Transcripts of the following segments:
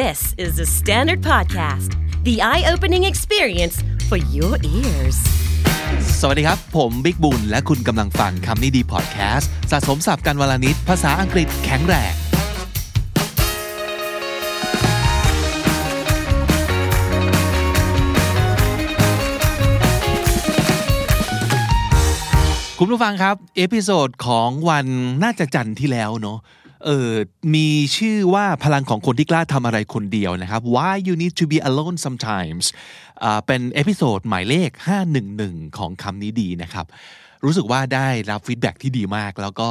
This is the Standard Podcast, the eye-opening experience for your ears. สวัสดีครับผมบิ๊กบุญและคุณกำลังฟังคำนี้ดีพอดแคสต์สะสมศัพท์กันวลนิดภาษาอังกฤษแข็งแรงคุณผู้ฟังครับเอพิโซดของวันน่าจะจันทร์ที่แล้วเนาะมีชื่อว่าพลังของคนที่กล้าทำอะไรคนเดียวนะครับ Why you need to be alone sometimes เป็นเอพิโซดหมายเลข511ของคำนี้ดีนะครับรู้สึกว่าได้รับฟีดแบ็กที่ดีมากแล้วก็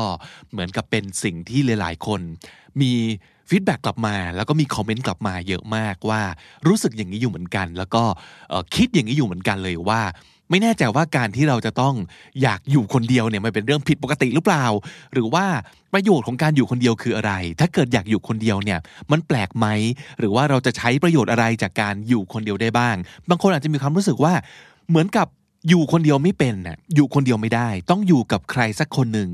เหมือนกับเป็นสิ่งที่หลายๆคนมีฟีดแบ็กกลับมาแล้วก็มีคอมเมนต์กลับมาเยอะมากว่ารู้สึกอย่างนี้อยู่เหมือนกันแล้วก็คิดอย่างนี้อยู่เหมือนกันเลยว่าไม่แน่ใจว่าการที่เราจะต้องอยากอยู่คนเดียวเนี่ยมันเป็นเรื่องผิดปกติหรือเปล่าหรือว่าประโยชน์ของการอยู่คนเดียวคืออะไรถ้าเกิดอยากอยู่คนเดียวเนี่ยมันแปลกไหมหรือว่าเราจะใช้ประโยชน์อะไรจากการอยู่คนเดียวได้บ้างบางคนอาจจะมีความรู้สึกว่าเหมือนกับอยู่คนเดียวไม่เป็นน่ะอยู่คนเดียวไม่ได้ต้องอยู่กับใครสักคนหนึ่ง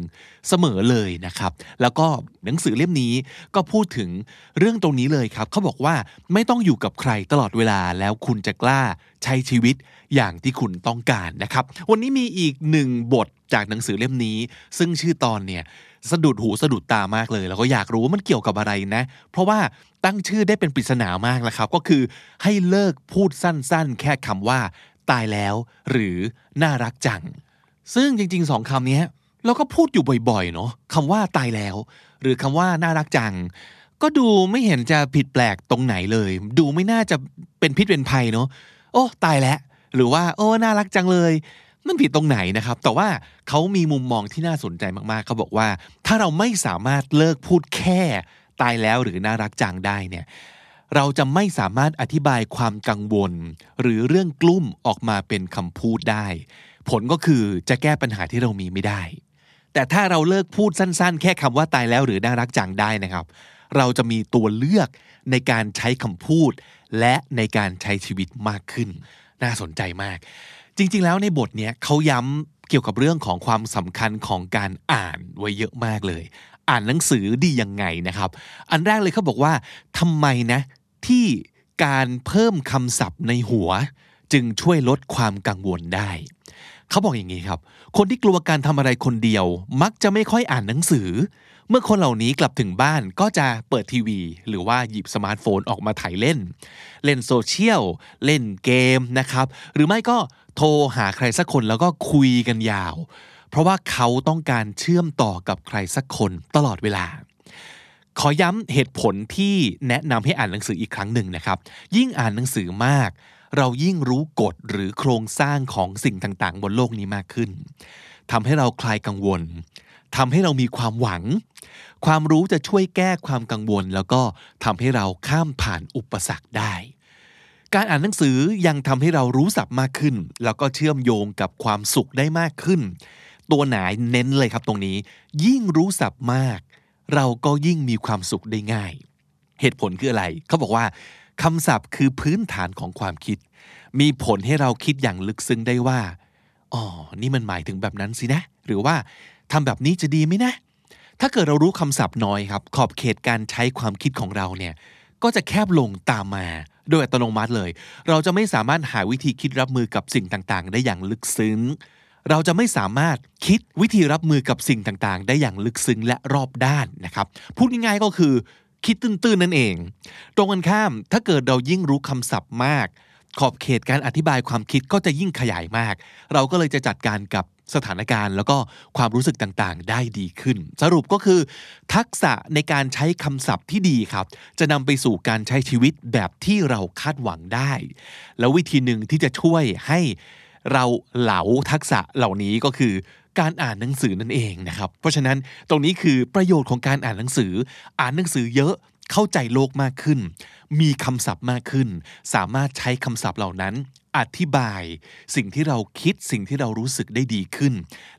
เสมอเลยนะครับแล้วก็หนังสือเล่มนี้ก็พูดถึงเรื่องตรงนี้เลยครับเขาบอกว่าไม่ต้องอยู่กับใครตลอดเวลาแล้วคุณจะกล้าใช้ชีวิตอย่างที่คุณต้องการนะครับวันนี้มีอีก1บทจากหนังสือเล่มนี้ซึ่งชื่อตอนเนี่ยสะดุดหูสะดุดตามากเลยแล้วก็อยากรู้ว่ามันเกี่ยวกับอะไรนะเพราะว่าตั้งชื่อได้เป็นปริศนามากนะครับก็คือให้เลิกพูดสั้นๆแค่คำว่าตายแล้วหรือน่ารักจังซึ่งจริงๆ2คำนี้เราก็พูดอยู่บ่อยๆเนาะคำว่าตายแล้วหรือคำว่าน่ารักจังก็ดูไม่เห็นจะผิดแปลกตรงไหนเลยดูไม่น่าจะเป็นพิษเป็นภัยเนาะโอ้ตายแล้วหรือว่าโอ้น่ารักจังเลยมันผิดตรงไหนนะครับแต่ว่าเขามีมุมมองที่น่าสนใจมากๆเขาบอกว่าถ้าเราไม่สามารถเลิกพูดแค่ตายแล้วหรือน่ารักจังได้เนี่ยเราจะไม่สามารถอธิบายความกังวลหรือเรื่องกลุ้มออกมาเป็นคำพูดได้ผลก็คือจะแก้ปัญหาที่เรามีไม่ได้แต่ถ้าเราเลิกพูดสั้นๆแค่คำว่าตายแล้วหรือน่ารักจังได้นะครับเราจะมีตัวเลือกในการใช้คำพูดและในการใช้ชีวิตมากขึ้นน่าสนใจมากจริงๆแล้วในบทเนี้ยเขาย้ำเกี่ยวกับเรื่องของความสำคัญของการอ่านไว้เยอะมากเลยอ่านหนังสือดียังไงนะครับอันแรกเลยเขาบอกว่าทำไมนะที่การเพิ่มคำศัพท์ในหัวจึงช่วยลดความกังวลได้เขาบอกอย่างนี้ครับคนที่กลัวการทำอะไรคนเดียวมักจะไม่ค่อยอ่านหนังสือเมื่อคนเหล่านี้กลับถึงบ้านก็จะเปิดทีวีหรือว่าหยิบสมาร์ทโฟนออกมาถ่ายเล่นเล่นโซเชียลเล่นเกมนะครับหรือไม่ก็โทรหาใครสักคนแล้วก็คุยกันยาวเพราะว่าเขาต้องการเชื่อมต่อกับใครสักคนตลอดเวลาขอย้ำเหตุผลที่แนะนำให้อ่านหนังสืออีกครั้งหนึ่งนะครับยิ่งอ่านหนังสือมากเรายิ่งรู้กฎหรือโครงสร้างของสิ่งต่างๆบนโลกนี้มากขึ้นทำให้เราคลายกังวลทำให้เรามีความหวังความรู้จะช่วยแก้ความกังวลแล้วก็ทำให้เราข้ามผ่านอุปสรรคได้การอ่านหนังสือยังทำให้เรารู้ศัพท์มากขึ้นแล้วก็เชื่อมโยงกับความสุขได้มากขึ้นตัวไหนเน้นเลยครับตรงนี้ยิ่งรู้ศัพท์มากเราก็ยิ่งมีความสุขได้ง่ายเหตุผลคืออะไรเขาบอกว่าคำศัพท์คือพื้นฐานของความคิดมีผลให้เราคิดอย่างลึกซึ้งได้ว่าอ๋อนี่มันหมายถึงแบบนั้นสินะหรือว่าทำแบบนี้จะดีไหมนะถ้าเกิดเรารู้คำศัพท์น้อยครับขอบเขตการใช้ความคิดของเราเนี่ยก็จะแคบลงตามมาโดยอัตโนมัติเลยเราจะไม่สามารถหาวิธีคิดรับมือกับสิ่งต่างๆได้อย่างลึกซึ้งเราจะไม่สามารถคิดวิธีรับมือกับสิ่งต่างๆได้อย่างลึกซึ้งและรอบด้านนะครับพูดง่ายๆก็คือคิดตื้นๆนั่นเองตรงกันข้ามถ้าเกิดเรายิ่งรู้คำศัพท์มากขอบเขตการอธิบายความคิดก็จะยิ่งขยายมากเราก็เลยจะจัดการกับสถานการณ์แล้วก็ความรู้สึกต่างๆได้ดีขึ้นสรุปก็คือทักษะในการใช้คำศัพท์ที่ดีครับจะนำไปสู่การใช้ชีวิตแบบที่เราคาดหวังได้แล้ววิธีหนึ่งที่จะช่วยให้เราเหลาทักษะเหล่านี้ก็คือการอ่านหนังสือนั่นเองนะครับเพราะฉะนั้นตรงนี้คือประโยชน์ของการอ่านหนังสืออ่านหนังสือเยอะเข้าใจโลกมากขึ้นมีคำศัพท์มากขึ้นสามารถใช้คำศัพท์เหล่านั้นอธิบายสิ่งที่เราคิดสิ่งที่เรารู้สึกได้ดีขึ้น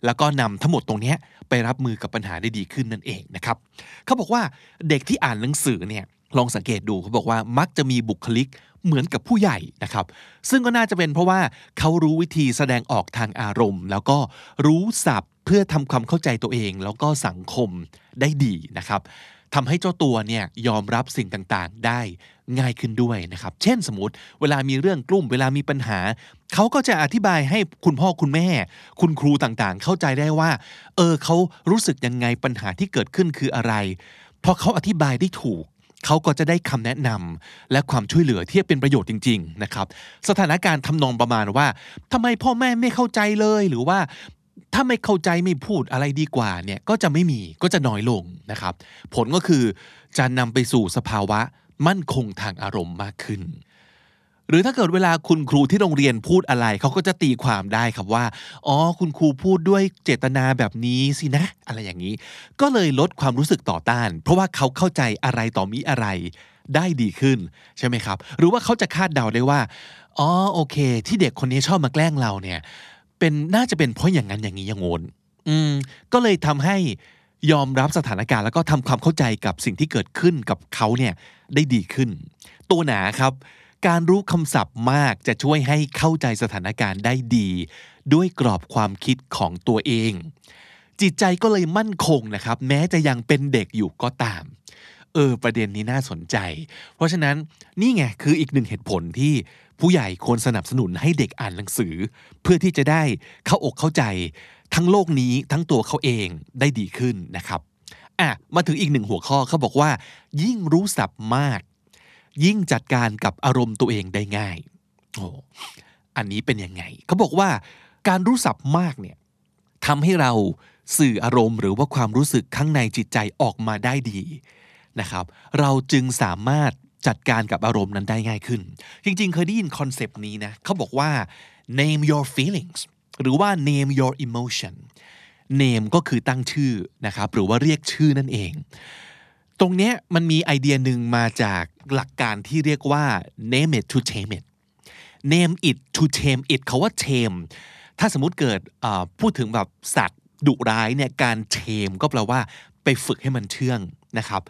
แล้วก็นำทั้งหมดตรงนี้ไปรับมือกับปัญหาได้ดีขึ้นนั่นเองนะครับเขาบอกว่าเด็กที่อ่านหนังสือเนี่ยลองสังเกตดูเขาบอกว่ามักจะมีบุคลิกเหมือนกับผู้ใหญ่นะครับซึ่งก็น่าจะเป็นเพราะว่าเขารู้วิธีแสดงออกทางอารมณ์แล้วก็รู้ศัพท์เพื่อทำความเข้าใจตัวเองแล้วก็สังคมได้ดีนะครับทำให้เจ้าตัวเนี่ยยอมรับสิ่งต่างๆได้ ง่ายขึ้นด้วยนะครับเช่นสมมติเวลามีเรื่องกลุ่มเวลามีปัญหาเขาก็จะอธิบายให้คุณพ่อคุณแม่คุณครูต่างๆเข้าใจได้ว่าเขารู้สึกยังไงปัญหาที่เกิดขึ้นคืออะไรพอเขาอธิบายได้ถูกเขาก็จะได้คำแนะนำและความช่วยเหลือที่เป็นประโยชน์จริงๆนะครับสถานการณ์ทำนองประมาณว่าทำไมพ่อแม่ไม่เข้าใจเลยหรือว่าถ้าไม่เข้าใจไม่พูดอะไรดีกว่าเนี่ยก็จะไม่มีก็จะน้อยลงนะครับผลก็คือจะนำไปสู่สภาวะมั่นคงทางอารมณ์มากขึ้นหรือถ้าเกิดเวลาคุณครูที่โรงเรียนพูดอะไรเขาก็จะตีความได้ครับว่าอ๋อคุณครูพูดด้วยเจตนาแบบนี้สินะอะไรอย่างนี้ก็เลยลดความรู้สึกต่อต้านเพราะว่าเขาเข้าใจอะไรต่อมีอะไรได้ดีขึ้นใช่ไหมครับหรือว่าเขาจะคาดเดาได้ว่าอ๋อโอเคที่เด็กคนนี้ชอบมาแกล้งเราเนี่ยเป็นน่าจะเป็นเพราะอย่างนั้นอย่างนี้อย่างโง่ก็เลยทำให้ยอมรับสถานการณ์แล้วก็ทำความเข้าใจกับสิ่งที่เกิดขึ้นกับเขาเนี่ยได้ดีขึ้นตัวหนาครับการรู้คำศัพท์มากจะช่วยให้เข้าใจสถานการณ์ได้ดีด้วยกรอบความคิดของตัวเองจิตใจก็เลยมั่นคงนะครับแม้จะยังเป็นเด็กอยู่ก็ตามประเด็นนี้น่าสนใจเพราะฉะนั้นนี่ไงคืออีกหนึ่งเหตุผลที่ผู้ใหญ่ควรสนับสนุนให้เด็กอ่านหนังสือเพื่อที่จะได้เข้าอกเข้าใจทั้งโลกนี้ทั้งตัวเขาเองได้ดีขึ้นนะครับมาถึงอีกหนึ่งหัวข้อเขาบอกว่ายิ่งรู้ศัพท์มากยิ่งจัดการกับอารมณ์ตัวเองได้ง่ายอันนี้เป็นยังไงเขาบอกว่าการรู้ศัพท์มากเนี่ยทำให้เราสื่ออารมณ์หรือว่าความรู้สึกข้างในจิตใจออกมาได้ดีนะครับเราจึงสามารถจัดการกับอารมณ์นั้นได้ง่ายขึ้นจริงๆเคยได้ยินคอนเซปต์นี้นะเขาบอกว่า name your feelings หรือว่า name your emotion name ก็คือตั้งชื่อนะครับหรือว่าเรียกชื่อนั่นเองตรงเนี้ยมันมีไอเดียหนึ่งมาจากหลักการที่เรียกว่า name it to tame it name it to tame it เขาว่า tame ถ้าสมมติเกิดพูดถึงแบบสัตว์ดุร้ายเนี่ยการ tame ก็แปลว่าไปฝึกให้มันเชื่องนะครับ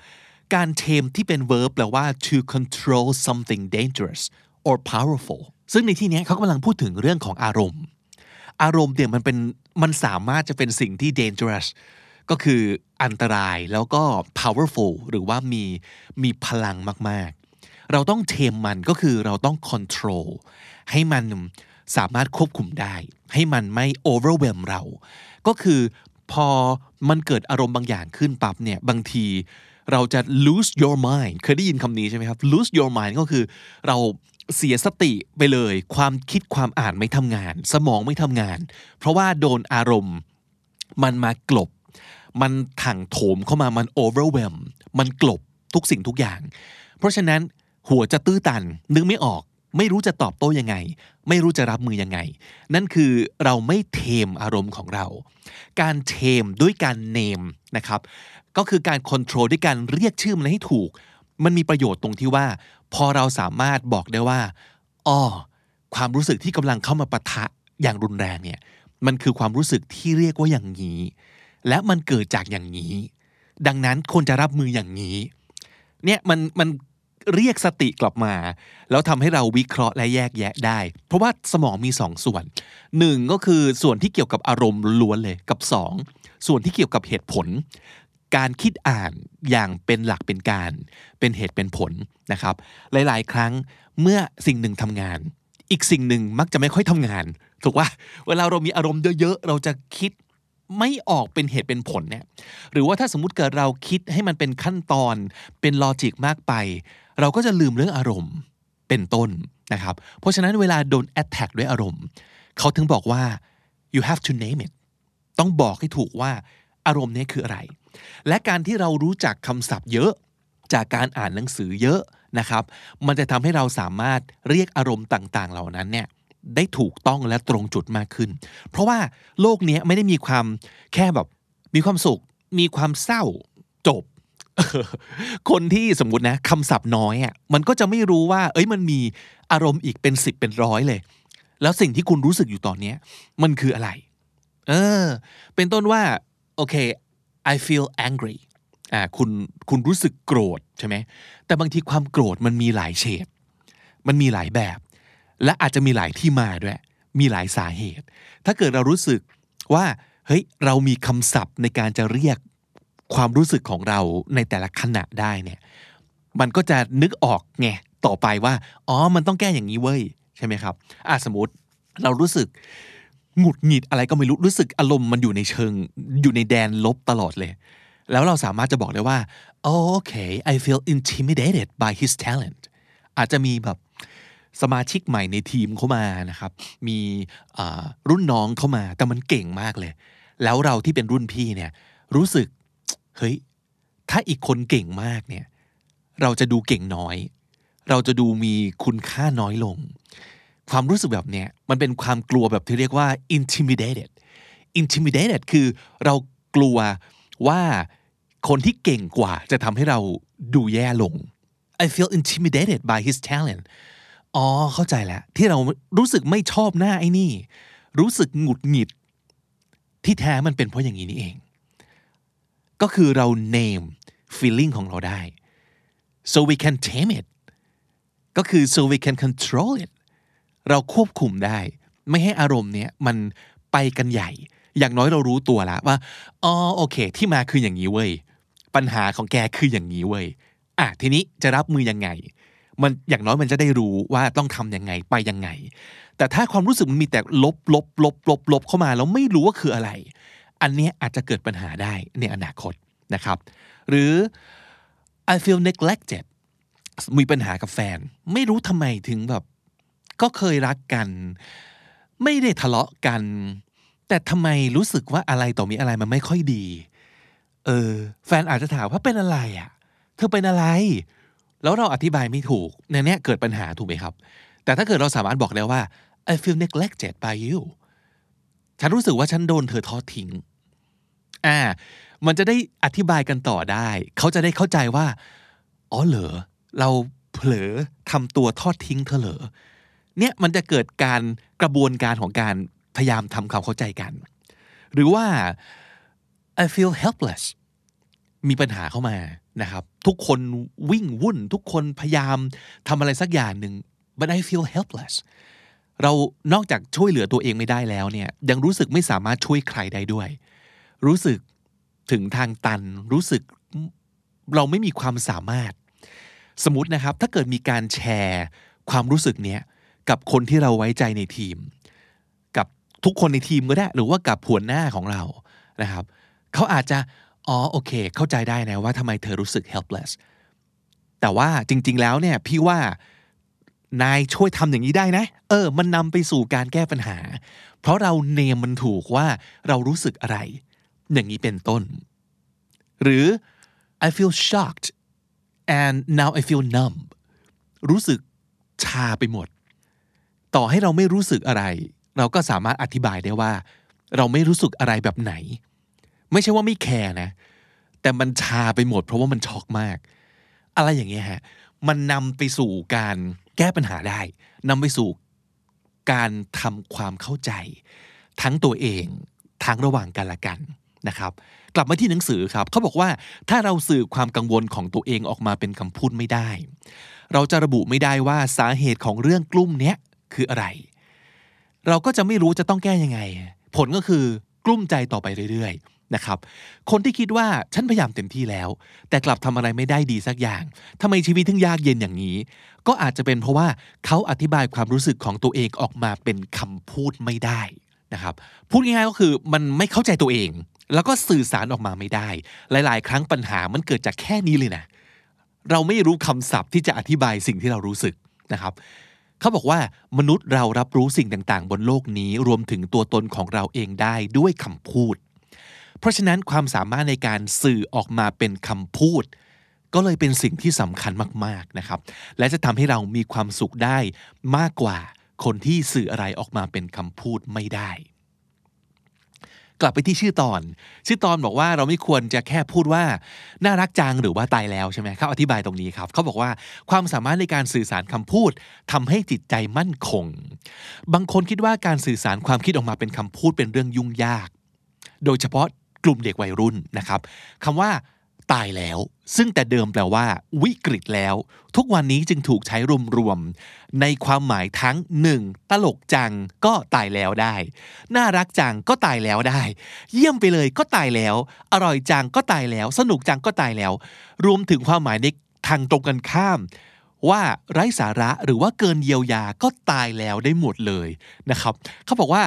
การ tame ที่เป็น verb แปลว่า to control something dangerous or powerful ซึ่งในที่นี้เขากำลังพูดถึงเรื่องของอารมณ์เนี่ยมันสามารถจะเป็นสิ่งที่ dangerousก็คืออันตรายแล้วก็ powerful หรือว่ามีพลังมากๆเราต้องเทมมันก็คือเราต้อง control ให้มันสามารถควบคุมได้ให้มันไม่ overwhelm เราก็คือพอมันเกิดอารมณ์บางอย่างขึ้นปั๊บเนี่ยบางทีเราจะ lose your mind เคยได้ยินคำนี้ใช่ไหมครับ lose your mind ก็คือเราเสียสติไปเลยความคิดความอ่านไม่ทำงานสมองไม่ทำงานเพราะว่าโดนอารมณ์มันมากลบมันถ่างโถมเข้ามามัน overwhelm มันกลบทุกสิ่งทุกอย่างเพราะฉะนั้นหัวจะตื้อตันนึกไม่ออกไม่รู้จะตอบโต้ยังไงไม่รู้จะรับมือยังไงนั่นคือเราไม่เทมอารมณ์ของเราการเทมด้วยการ name นะครับก็คือการ control ด้วยการเรียกชื่อมันให้ถูกมันมีประโยชน์ตรงที่ว่าพอเราสามารถบอกได้ว่าความรู้สึกที่กำลังเข้ามาปะทะอย่างรุนแรงเนี่ยมันคือความรู้สึกที่เรียกว่าอย่างนี้และมันเกิดจากอย่างนี้ดังนั้นควรจะรับมืออย่างนี้เนี่ยมันเรียกสติกลับมาแล้วทำให้เราวิเคราะห์และแยกแยะได้เพราะว่าสมองมี2ส่วน1ก็คือส่วนที่เกี่ยวกับอารมณ์ล้วนเลยกับ2ส่วนที่เกี่ยวกับเหตุผลการคิดอ่านอย่างเป็นหลักเป็นการเป็นเหตุเป็นผลนะครับหลายๆครั้งเมื่อสิ่งหนึ่งทำงานอีกสิ่งหนึ่งมักจะไม่ค่อยทำงานถูกป่ะเวลาเรามีอารมณ์เยอะๆเราจะคิดไม่ออกเป็นเหตุเป็นผลเนี่ยหรือว่าถ้าสมมุติเกิดเราคิดให้มันเป็นขั้นตอนเป็นลอจิกมากไปเราก็จะลืมเรื่องอารมณ์เป็นต้นนะครับเพราะฉะนั้นเวลาโดนแอทแทคด้วยอารมณ์เขาถึงบอกว่า you have to name it ต้องบอกให้ถูกว่าอารมณ์นี้คืออะไรและการที่เรารู้จักคำศัพท์เยอะจากการอ่านหนังสือเยอะนะครับมันจะทำให้เราสามารถเรียกอารมณ์ต่างๆเหล่านั้นเนี่ยได้ถูกต้องและตรงจุดมากขึ้นเพราะว่าโลกนี้ไม่ได้มีความแค่แบบมีความสุขมีความเศร้าจบ คนที่สมมุตินะคำศัพท์น้อยอ่ะมันก็จะไม่รู้ว่ามันมีอารมณ์อีกเป็น10เป็นร้อยเลยแล้วสิ่งที่คุณรู้สึกอยู่ตอนนี้มันคืออะไรเป็นต้นว่าโอเค I feel angry คุณรู้สึกโกรธใช่ไหมแต่บางทีความโกรธมันมีหลายเฉดมันมีหลายแบบและอาจจะมีหลายที่มาด้วยมีหลายสาเหตุถ้าเกิดเรารู้สึกว่าเฮ้ยเรามีคำศัพท์ในการจะเรียกความรู้สึกของเราในแต่ละขณะได้เนี่ยมันก็จะนึกออกไง ต่อไปว่าอ๋อมันต้องแก้อย่างนี้เว้ยใช่ไหมครับสมมติเรารู้สึกหงุดหงิดอะไรก็ไม่รู้รู้สึกอารมณ์มันอยู่ในเชิงอยู่ในแดนลบตลอดเลยแล้วเราสามารถจะบอกได้ว่า okay I feel intimidated by his talent อาจจะมีแบบสมาชิกใหม่ในทีมเข้ามานะครับมีรุ่นน้องเข้ามาแต่มันเก่งมากเลยแล้วเราที่เป็นรุ่นพี่เนี่ยรู้สึกเฮ้ยถ้าอีกคนเก่งมากเนี่ยเราจะดูเก่งน้อยเราจะดูมีคุณค่าน้อยลงความรู้สึกแบบเนี้ยมันเป็นความกลัวแบบที่เรียกว่า intimidated คือเรากลัวว่าคนที่เก่งกว่าจะทำให้เราดูแย่ลง I feel intimidated by his talent อ๋อเข้าใจแล้วที่เรารู้สึกไม่ชอบหน้าไอ้นี่รู้สึกหงุดหงิดที่แท้มันเป็นเพราะอย่างนี้นี่เองก็คือเรา name feeling ของเราได้ so we can tame it ก็คือ so we can control it เราควบคุมได้ไม่ให้อารมณ์เนี้ยมันไปกันใหญ่อย่างน้อยเรารู้ตัวแล้วว่าอ๋อโอเคที่มาคืออย่างนี้เว้ยปัญหาของแกคืออย่างนี้เว้ยทีนี้จะรับมือยังไงมันอย่างน้อยมันจะได้รู้ว่าต้องทำยังไงไปยังไงแต่ถ้าความรู้สึกมันมีแต่ลบเข้ามาแล้วไม่รู้ว่าคืออะไรอันนี้อาจจะเกิดปัญหาได้ในอนาคตนะครับหรือ I feel neglected มีปัญหากับแฟนไม่รู้ทำไมถึงแบบก็เคยรักกันไม่ได้ทะเลาะกันแต่ทำไมรู้สึกว่าอะไรต่อมีอะไรมันไม่ค่อยดีแฟนอาจจะถามว่าเป็นอะไรอ่ะเธอเป็นอะไรแล้วเราอธิบายไม่ถูกในเนี้ยเกิดปัญหาถูกไหมครับแต่ถ้าเกิดเราสามารถบอกได้ว่า I feel neglected by you ฉันรู้สึกว่าฉันโดนเธอทอดทิ้งมันจะได้อธิบายกันต่อได้เขาจะได้เข้าใจว่าอ๋อเหรอเราเผลอทำตัวทอดทิ้งเธอเหรอเนี่ยมันจะเกิดการกระบวนการของการพยายามทำความเข้าใจกันหรือว่า I feel helpless มีปัญหาเข้ามานะครับทุกคนวิ่งวุ่นทุกคนพยายามทำอะไรสักอย่างหนึ่ง but I feel helpless เรานอกจากช่วยเหลือตัวเองไม่ได้แล้วเนี่ยยังรู้สึกไม่สามารถช่วยใครได้ด้วยรู้สึกถึงทางตันรู้สึกเราไม่มีความสามารถสมมตินะครับถ้าเกิดมีการแชร์ความรู้สึกเนี้ยกับคนที่เราไว้ใจในทีมกับทุกคนในทีมก็ได้หรือว่ากับหัวหน้าของเรานะครับเขาอาจจะอ๋อโอเคเข้าใจได้นะว่าทำไมเธอรู้สึก helpless แต่ว่าจริงๆแล้วเนี่ยพี่ว่านายช่วยทำอย่างนี้ได้นะมันนำไปสู่การแก้ปัญหาเพราะเราเนมมันถูกว่าเรารู้สึกอะไรอย่างนี้เป็นต้นหรือ I feel shocked and now I feel numb รู้สึกชาไปหมดต่อให้เราไม่รู้สึกอะไรเราก็สามารถอธิบายได้ว่าเราไม่รู้สึกอะไรแบบไหนไม่ใช่ว่าไม่แคร์นะแต่มันชาไปหมดเพราะว่ามันช็อกมากอะไรอย่างเงี้ยฮะมันนำไปสู่การแก้ปัญหาได้นำไปสู่การทำความเข้าใจทั้งตัวเองทั้งระหว่างกันและกันนะครับกลับมาที่หนังสือครับเขาบอกว่าถ้าเราสื่อความกังวลของตัวเองออกมาเป็นคำพูดไม่ได้เราจะระบุไม่ได้ว่าสาเหตุของเรื่องกลุ่มเนี้ยคืออะไรเราก็จะไม่รู้จะต้องแก้ยังไงผลก็คือกลุ้มใจต่อไปเรื่อยๆนะครับคนที่คิดว่าฉันพยายามเต็มที่แล้วแต่กลับทำอะไรไม่ได้ดีสักอย่างทำไมชีวิตถึงยากเย็นอย่างนี้ก็อาจจะเป็นเพราะว่าเขาอธิบายความรู้สึกของตัวเองออกมาเป็นคำพูดไม่ได้นะครับพูดง่ายๆก็คือมันไม่เข้าใจตัวเองแล้วก็สื่อสารออกมาไม่ได้หลายๆครั้งปัญหามันเกิดจากแค่นี้เลยนะเราไม่รู้คำศัพท์ที่จะอธิบายสิ่งที่เรารู้สึกนะครับเขาบอกว่ามนุษย์เรารับรู้สิ่งต่างๆบนโลกนี้รวมถึงตัวตนของเราเองได้ด้วยคำพูดเพราะฉะนั้นความสามารถในการสื่อออกมาเป็นคำพูดก็เลยเป็นสิ่งที่สำคัญมากๆนะครับและจะทำให้เรามีความสุขได้มากกว่าคนที่สื่ออะไรออกมาเป็นคำพูดไม่ได้กลับไปที่ชื่อตอนบอกว่าเราไม่ควรจะแค่พูดว่าน่ารักจังหรือว่าตายแล้วใช่ไหมเขาอธิบายตรงนี้ครับเขาบอกว่าความสามารถในการสื่อสารคำพูดทำให้จิตใจมั่นคงบางคนคิดว่าการสื่อสารความคิดออกมาเป็นคำพูดเป็นเรื่องยุ่งยากโดยเฉพาะกลุ่มเด็กวัยรุ่นนะครับคำว่าตายแล้วซึ่งแต่เดิมแปลว่าวิกฤตแล้วทุกวันนี้จึงถูกใช้รวมๆในความหมายทั้ง 1. ตลกจังก็ตายแล้วได้น่ารักจังก็ตายแล้วได้เยี่ยมไปเลยก็ตายแล้วอร่อยจังก็ตายแล้วสนุกจังก็ตายแล้วรวมถึงความหมายในทางตรงกันข้าม ว่าไร้สาระหรือว่าเกินเยียวยาก็ตายแล้วได้หมดเลยนะครับเขาบอกว่า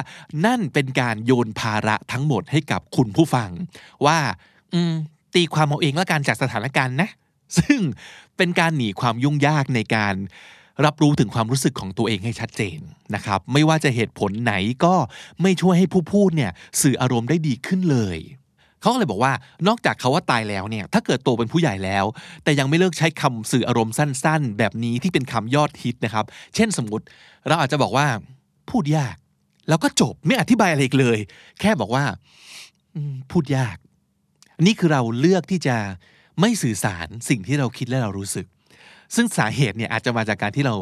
นั่นเป็นการโยนภาระทั้งหมดให้กับคุณผู้ฟังว่าตีความเอาเองละกันจากสถานการณ์นะซึ่งเป็นการหนีความยุ่งยากในการรับรู้ถึงความรู้สึกของตัวเองให้ชัดเจนนะครับไม่ว่าจะเหตุผลไหนก็ไม่ช่วยให้ผู้พูดเนี่ยสื่ออารมณ์ได้ดีขึ้นเลยเขาก็เลยบอกว่านอกจากเขาว่าตายแล้วเนี่ยถ้าเกิดโตเป็นผู้ใหญ่แล้วแต่ยังไม่เลิกใช้คำสื่ออารมณ์สั้นๆแบบนี้ที่เป็นคำยอดฮิตนะครับเช่นสมมติเราอาจจะบอกว่าพูดยากแล้วก็จบไม่อธิบายอะไรอีกเลยแค่บอกว่าพูดยากนี่คือเราเลือกที่จะไม่สื่อสารสิ่งที่เราคิดและเรารู้สึกซึ่งสาเหตุเนี่ยอาจจะมาจากการที่เรา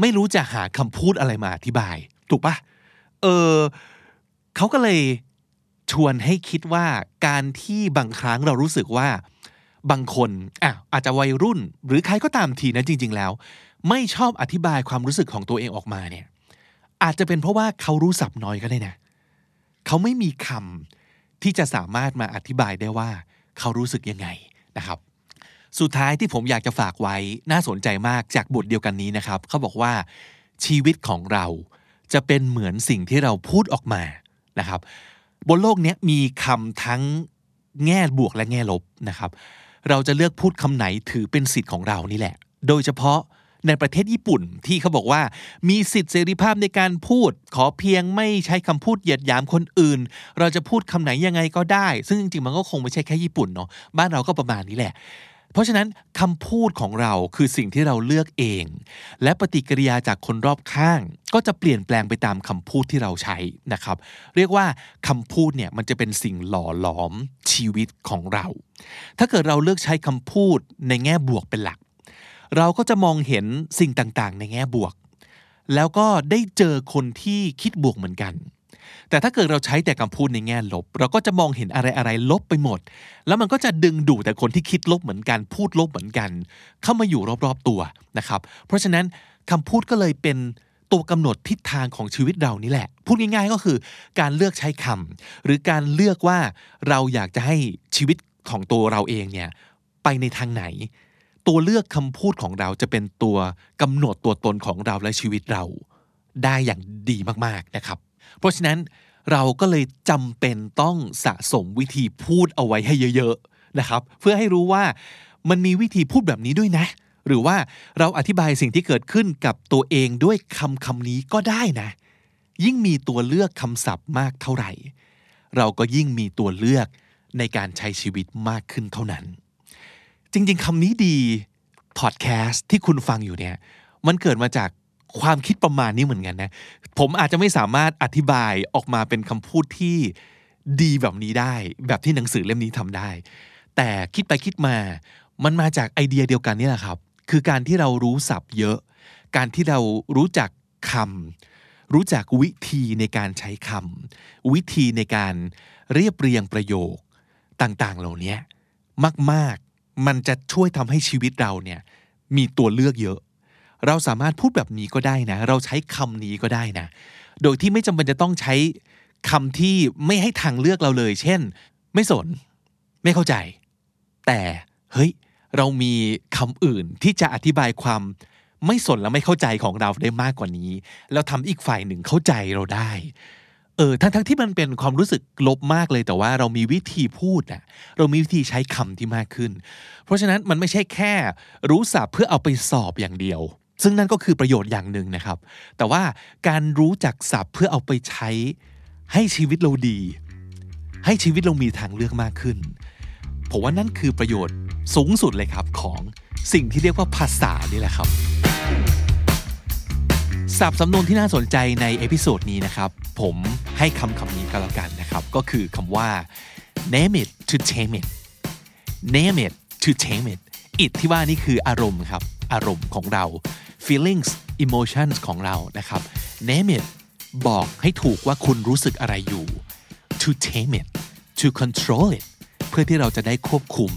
ไม่รู้จะหาคำพูดอะไรมาอธิบายถูกปะเขาก็เลยชวนให้คิดว่าการที่บางครั้งเรารู้สึกว่าบางคนอาจจะวัยรุ่นหรือใครก็ตามทีนะจริงๆแล้วไม่ชอบอธิบายความรู้สึกของตัวเองออกมาเนี่ยอาจจะเป็นเพราะว่าเขารู้ศัพท์น้อยก็ได้นะเขาไม่มีคำที่จะสามารถมาอธิบายได้ว่าเขารู้สึกยังไงนะครับสุดท้ายที่ผมอยากจะฝากไว้น่าสนใจมากจากบทเดียวกันนี้นะครับเขาบอกว่าชีวิตของเราจะเป็นเหมือนสิ่งที่เราพูดออกมานะครับบนโลกนี้มีคำทั้งแง่บวกและแง่ลบนะครับเราจะเลือกพูดคำไหนถือเป็นสิทธิ์ของเรานี่แหละโดยเฉพาะในประเทศญี่ปุ่นที่เขาบอกว่ามีสิทธิเสรีภาพในการพูดขอเพียงไม่ใช้คำพูดเหยียดหยามคนอื่นเราจะพูดคำไหนยังไงก็ได้ซึ่งจริงๆมันก็คงไม่ใช่แค่ญี่ปุ่นเนาะบ้านเราก็ประมาณนี้แหละเพราะฉะนั้นคำพูดของเราคือสิ่งที่เราเลือกเองและปฏิกิริยาจากคนรอบข้างก็จะเปลี่ยนแปลงไปตามคำพูดที่เราใช้นะครับเรียกว่าคำพูดเนี่ยมันจะเป็นสิ่งหล่อหลอมชีวิตของเราถ้าเกิดเราเลือกใช้คำพูดในแง่บวกเป็นหลักเราก็จะมองเห็นสิ่งต่างๆในแง่บวกแล้วก็ได้เจอคนที่คิดบวกเหมือนกันแต่ถ้าเกิดเราใช้แต่คำพูดในแง่ลบเราก็จะมองเห็นอะไรๆลบไปหมดแล้วมันก็จะดึงดูดแต่คนที่คิดลบเหมือนกันพูดลบเหมือนกันเข้ามาอยู่รอบๆตัวนะครับเพราะฉะนั้นคำพูดก็เลยเป็นตัวกำหนดทิศทางของชีวิตเรานี่แหละพูดง่ายๆก็คือการเลือกใช้คำหรือการเลือกว่าเราอยากจะให้ชีวิตของตัวเราเองเนี่ยไปในทางไหนตัวเลือกคำพูดของเราจะเป็นตัวกำหนดตัวตนของเราและชีวิตเราได้อย่างดีมากๆนะครับเพราะฉะนั้นเราก็เลยจำเป็นต้องสะสมวิธีพูดเอาไว้ให้เยอะๆนะครับเพื่อให้รู้ว่ามันมีวิธีพูดแบบนี้ด้วยนะหรือว่าเราอธิบายสิ่งที่เกิดขึ้นกับตัวเองด้วยคำนี้ก็ได้นะยิ่งมีตัวเลือกคำศัพท์มากเท่าไหร่เราก็ยิ่งมีตัวเลือกในการใช้ชีวิตมากขึ้นเท่านั้นจริงๆคำนี้ดีพอดแคสต์ที่คุณฟังอยู่เนี่ยมันเกิดมาจากความคิดประมาณนี้เหมือนกันนะผมอาจจะไม่สามารถอธิบายออกมาเป็นคำพูดที่ดีแบบนี้ได้แบบที่หนังสือเล่มนี้ทำได้แต่คิดไปคิดมามันมาจากไอเดียเดียวกันนี่แหละครับคือการที่เรารู้ศัพท์เยอะการที่เรารู้จักคำรู้จักวิธีในการใช้คำวิธีในการเรียบเรียงประโยคต่างๆเหล่านี้มากๆมันจะช่วยทำให้ชีวิตเราเนี่ยมีตัวเลือกเยอะเราสามารถพูดแบบนี้ก็ได้นะเราใช้คำนี้ก็ได้นะโดยที่ไม่จำเป็นจะต้องใช้คำที่ไม่ให้ทางเลือกเราเลยเช่นไม่สนไม่เข้าใจแต่เฮ้ยเรามีคำอื่นที่จะอธิบายความไม่สนและไม่เข้าใจของเราได้มากกว่านี้แล้วทำอีกฝ่ายหนึ่งเข้าใจเราได้ทั้งที่มันเป็นความรู้สึกลบมากเลยแต่ว่าเรามีวิธีพูดนะเรามีวิธีใช้คำที่มากขึ้นเพราะฉะนั้นมันไม่ใช่แค่รู้ศัพท์เพื่อเอาไปสอบอย่างเดียวซึ่งนั่นก็คือประโยชน์อย่างหนึ่งนะครับแต่ว่าการรู้จักศัพท์เพื่อเอาไปใช้ให้ชีวิตเราดีให้ชีวิตเรามีทางเลือกมากขึ้นผมว่านั่นคือประโยชน์สูงสุดเลยครับของสิ่งที่เรียกว่าภาษานี่แหละครับศัพท์สำนวนที่น่าสนใจในเอพิโซดนี้นะครับผมให้คำนี้ก็แล้วกันนะครับก็คือคำว่า name it to tame it name it to tame it it ที่ว่านี่คืออารมณ์ครับอารมณ์ของเรา feelings emotions ของเรานะครับ name it บอกให้ถูกว่าคุณรู้สึกอะไรอยู่ to tame it to control it เพื่อที่เราจะได้ควบคุม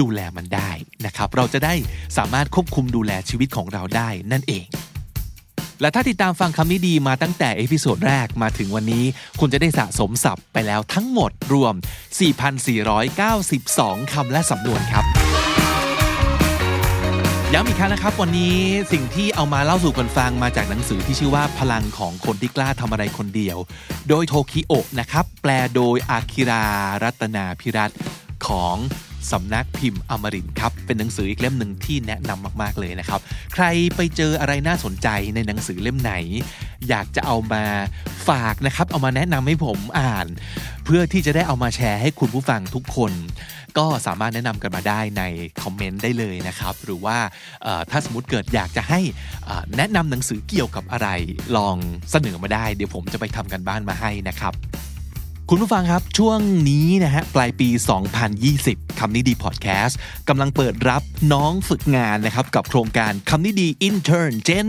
ดูแลมันได้นะครับเราจะได้สามารถควบคุมดูแลชีวิตของเราได้นั่นเองและถ้าติดตามฟังคำนี้ดีมาตั้งแต่เอพิโซดแรกมาถึงวันนี้คุณจะได้สะสมศัพท์ไปแล้วทั้งหมดรวม 4,492 คำและสำนวนครับ ย้ำอีกครั้งนะครับวันนี้สิ่งที่เอามาเล่าสู่กันฟังมาจากหนังสือที่ชื่อว่าพลังของคนที่กล้าทำอะไรคนเดียวโดยโทคิโอะนะครับแปลโดยอาคิรารัตนาภิรัตน์ของสำนักพิมพ์อมรินทร์ครับเป็นหนังสืออีกเล่มหนึ่งที่แนะนำมากๆเลยนะครับใครไปเจออะไรน่าสนใจในหนังสือเล่มไหนอยากจะเอามาฝากนะครับเอามาแนะนำให้ผมอ่านเพื่อที่จะได้เอามาแชร์ให้คุณผู้ฟังทุกคนก็สามารถแนะนำกันมาได้ในคอมเมนต์ได้เลยนะครับหรือว่าถ้าสมมติเกิดอยากจะให้แนะนำหนังสือเกี่ยวกับอะไรลองเสนอมาได้เดี๋ยวผมจะไปทำกันบ้านมาให้นะครับคุณผู้ฟังครับช่วงนี้นะฮะปลายปี2020คำนี้ดีพอดแคสต์กำลังเปิดรับน้องฝึกงานนะครับกับโครงการคำนี้ดี Intern Gen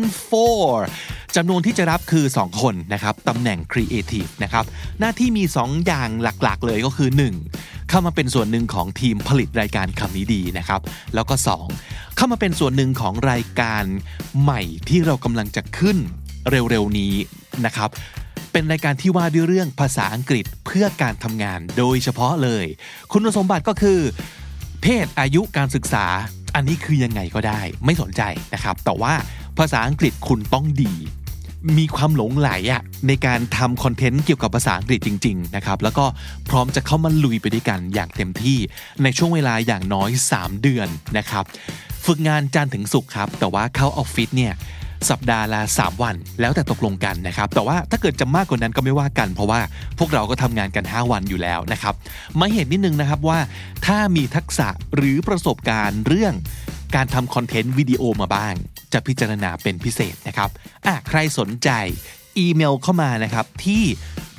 4 จำนวนที่จะรับคือ2คนนะครับตำแหน่ง Creative นะครับหน้าที่มี2อย่างหลักๆเลยก็คือ1เข้ามาเป็นส่วนหนึ่งของทีมผลิตรายการคำนี้ดีนะครับแล้วก็2เข้ามาเป็นส่วนหนึ่งของรายการใหม่ที่เรากำลังจะขึ้นเร็วๆนี้นะครับเป็นรายการที่ว่าด้วยเรื่องภาษาอังกฤษเพื่อการทำงานโดยเฉพาะเลยคุณสมบัติก็คือเพศอายุการศึกษาอันนี้คือยังไงก็ได้ไม่สนใจนะครับแต่ว่าภาษาอังกฤษคุณต้องดีมีความหลงไหลในการทำคอนเทนต์เกี่ยวกับภาษาอังกฤษจริงๆนะครับแล้วก็พร้อมจะเข้ามาลุยไปด้วยกันอย่างเต็มที่ในช่วงเวลาอย่างน้อย3เดือนนะครับฝึกงานจันทร์ถึงศุกร์ครับแต่ว่าเข้าออฟฟิศเนี่ยสัปดาห์ละ3วันแล้วแต่ตกลงกันนะครับแต่ว่าถ้าเกิดจะมากกว่านั้นก็ไม่ว่ากันเพราะว่าพวกเราก็ทำงานกัน5วันอยู่แล้วนะครับมาเห็นนิดนึงนะครับว่าถ้ามีทักษะหรือประสบการณ์เรื่องการทำคอนเทนต์วิดีโอมาบ้างจะพิจารณาเป็นพิเศษนะครับใครสนใจอีเมลเข้ามานะครับที่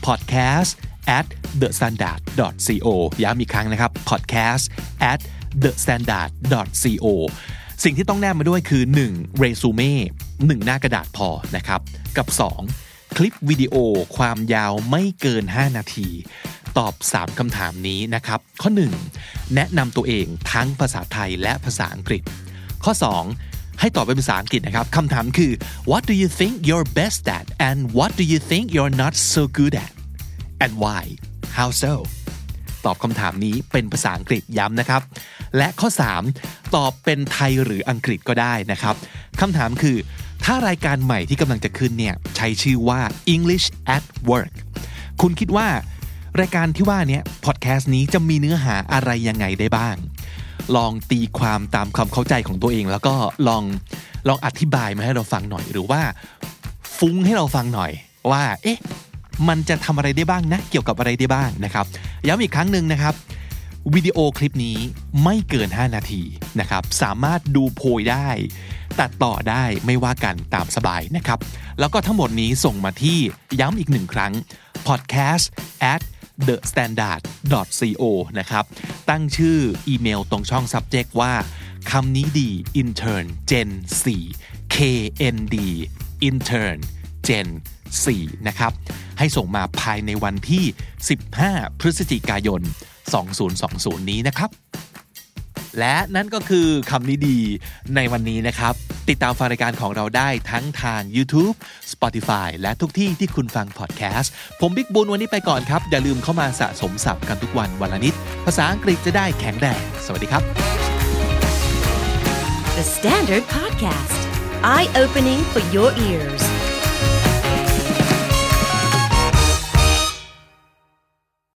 podcast@thestandard.co ย้ำอีกครั้งนะครับ podcast@thestandard.coสิ่งที่ต้องแนบมาด้วยคือ1เรซูเม่1หน้ากระดาษพอนะครับกับ2คลิปวิดีโอความยาวไม่เกิน5นาทีตอบ3คำถามนี้นะครับข้อ1แนะนำตัวเองทั้งภาษาไทยและภาษาอังกฤษข้อ2ให้ตอบเป็นภาษาอังกฤษนะครับคำถามคือ What do you think you're best at and what do you think you're not so good at and why how soตอบคำถามนี้เป็นภาษาอังกฤษย้ำนะครับและข้อ3ตอบเป็นไทยหรืออังกฤษก็ได้นะครับคำถามคือถ้ารายการใหม่ที่กำลังจะขึ้นเนี่ยใช้ชื่อว่า English at Work คุณคิดว่ารายการที่ว่านี้พอดแคสต์นี้จะมีเนื้อหาอะไรยังไงได้บ้างลองตีความตามความเข้าใจของตัวเองแล้วก็ลองอธิบายมาให้เราฟังหน่อยหรือว่าฟุ้งให้เราฟังหน่อยว่าเอ๊ะมันจะทำอะไรได้บ้างนะเกี่ยวกับอะไรได้บ้างนะครับย้ำอีกครั้งหนึ่งนะครับวิดีโอคลิปนี้ไม่เกิน5นาทีนะครับสามารถดูโพยได้ตัดต่อได้ไม่ว่ากันตามสบายนะครับแล้วก็ทั้งหมดนี้ส่งมาที่ย้ำอีก1ครั้ง podcast@thestandard.co นะครับตั้งชื่ออีเมลตรงช่อง subject ว่าคำนี้ดี intern gen 4 knd intern gen 4นะครับให้ส่งมาภายในวันที่15พฤศจิกายน2020นี้นะครับและนั่นก็คือคำนี้ดีในวันนี้นะครับติดตามฟังรายการของเราได้ทั้งทาง YouTube Spotify และทุกที่ที่คุณฟังพอดแคสต์ผมบิ๊กบุญวันนี้ไปก่อนครับอย่าลืมเข้ามาสะสมศัพท์กันทุกวันวันละนิดภาษาอังกฤษจะได้แข็งแรงสวัสดีครับ The Standard Podcast Eye Opening for Your Ears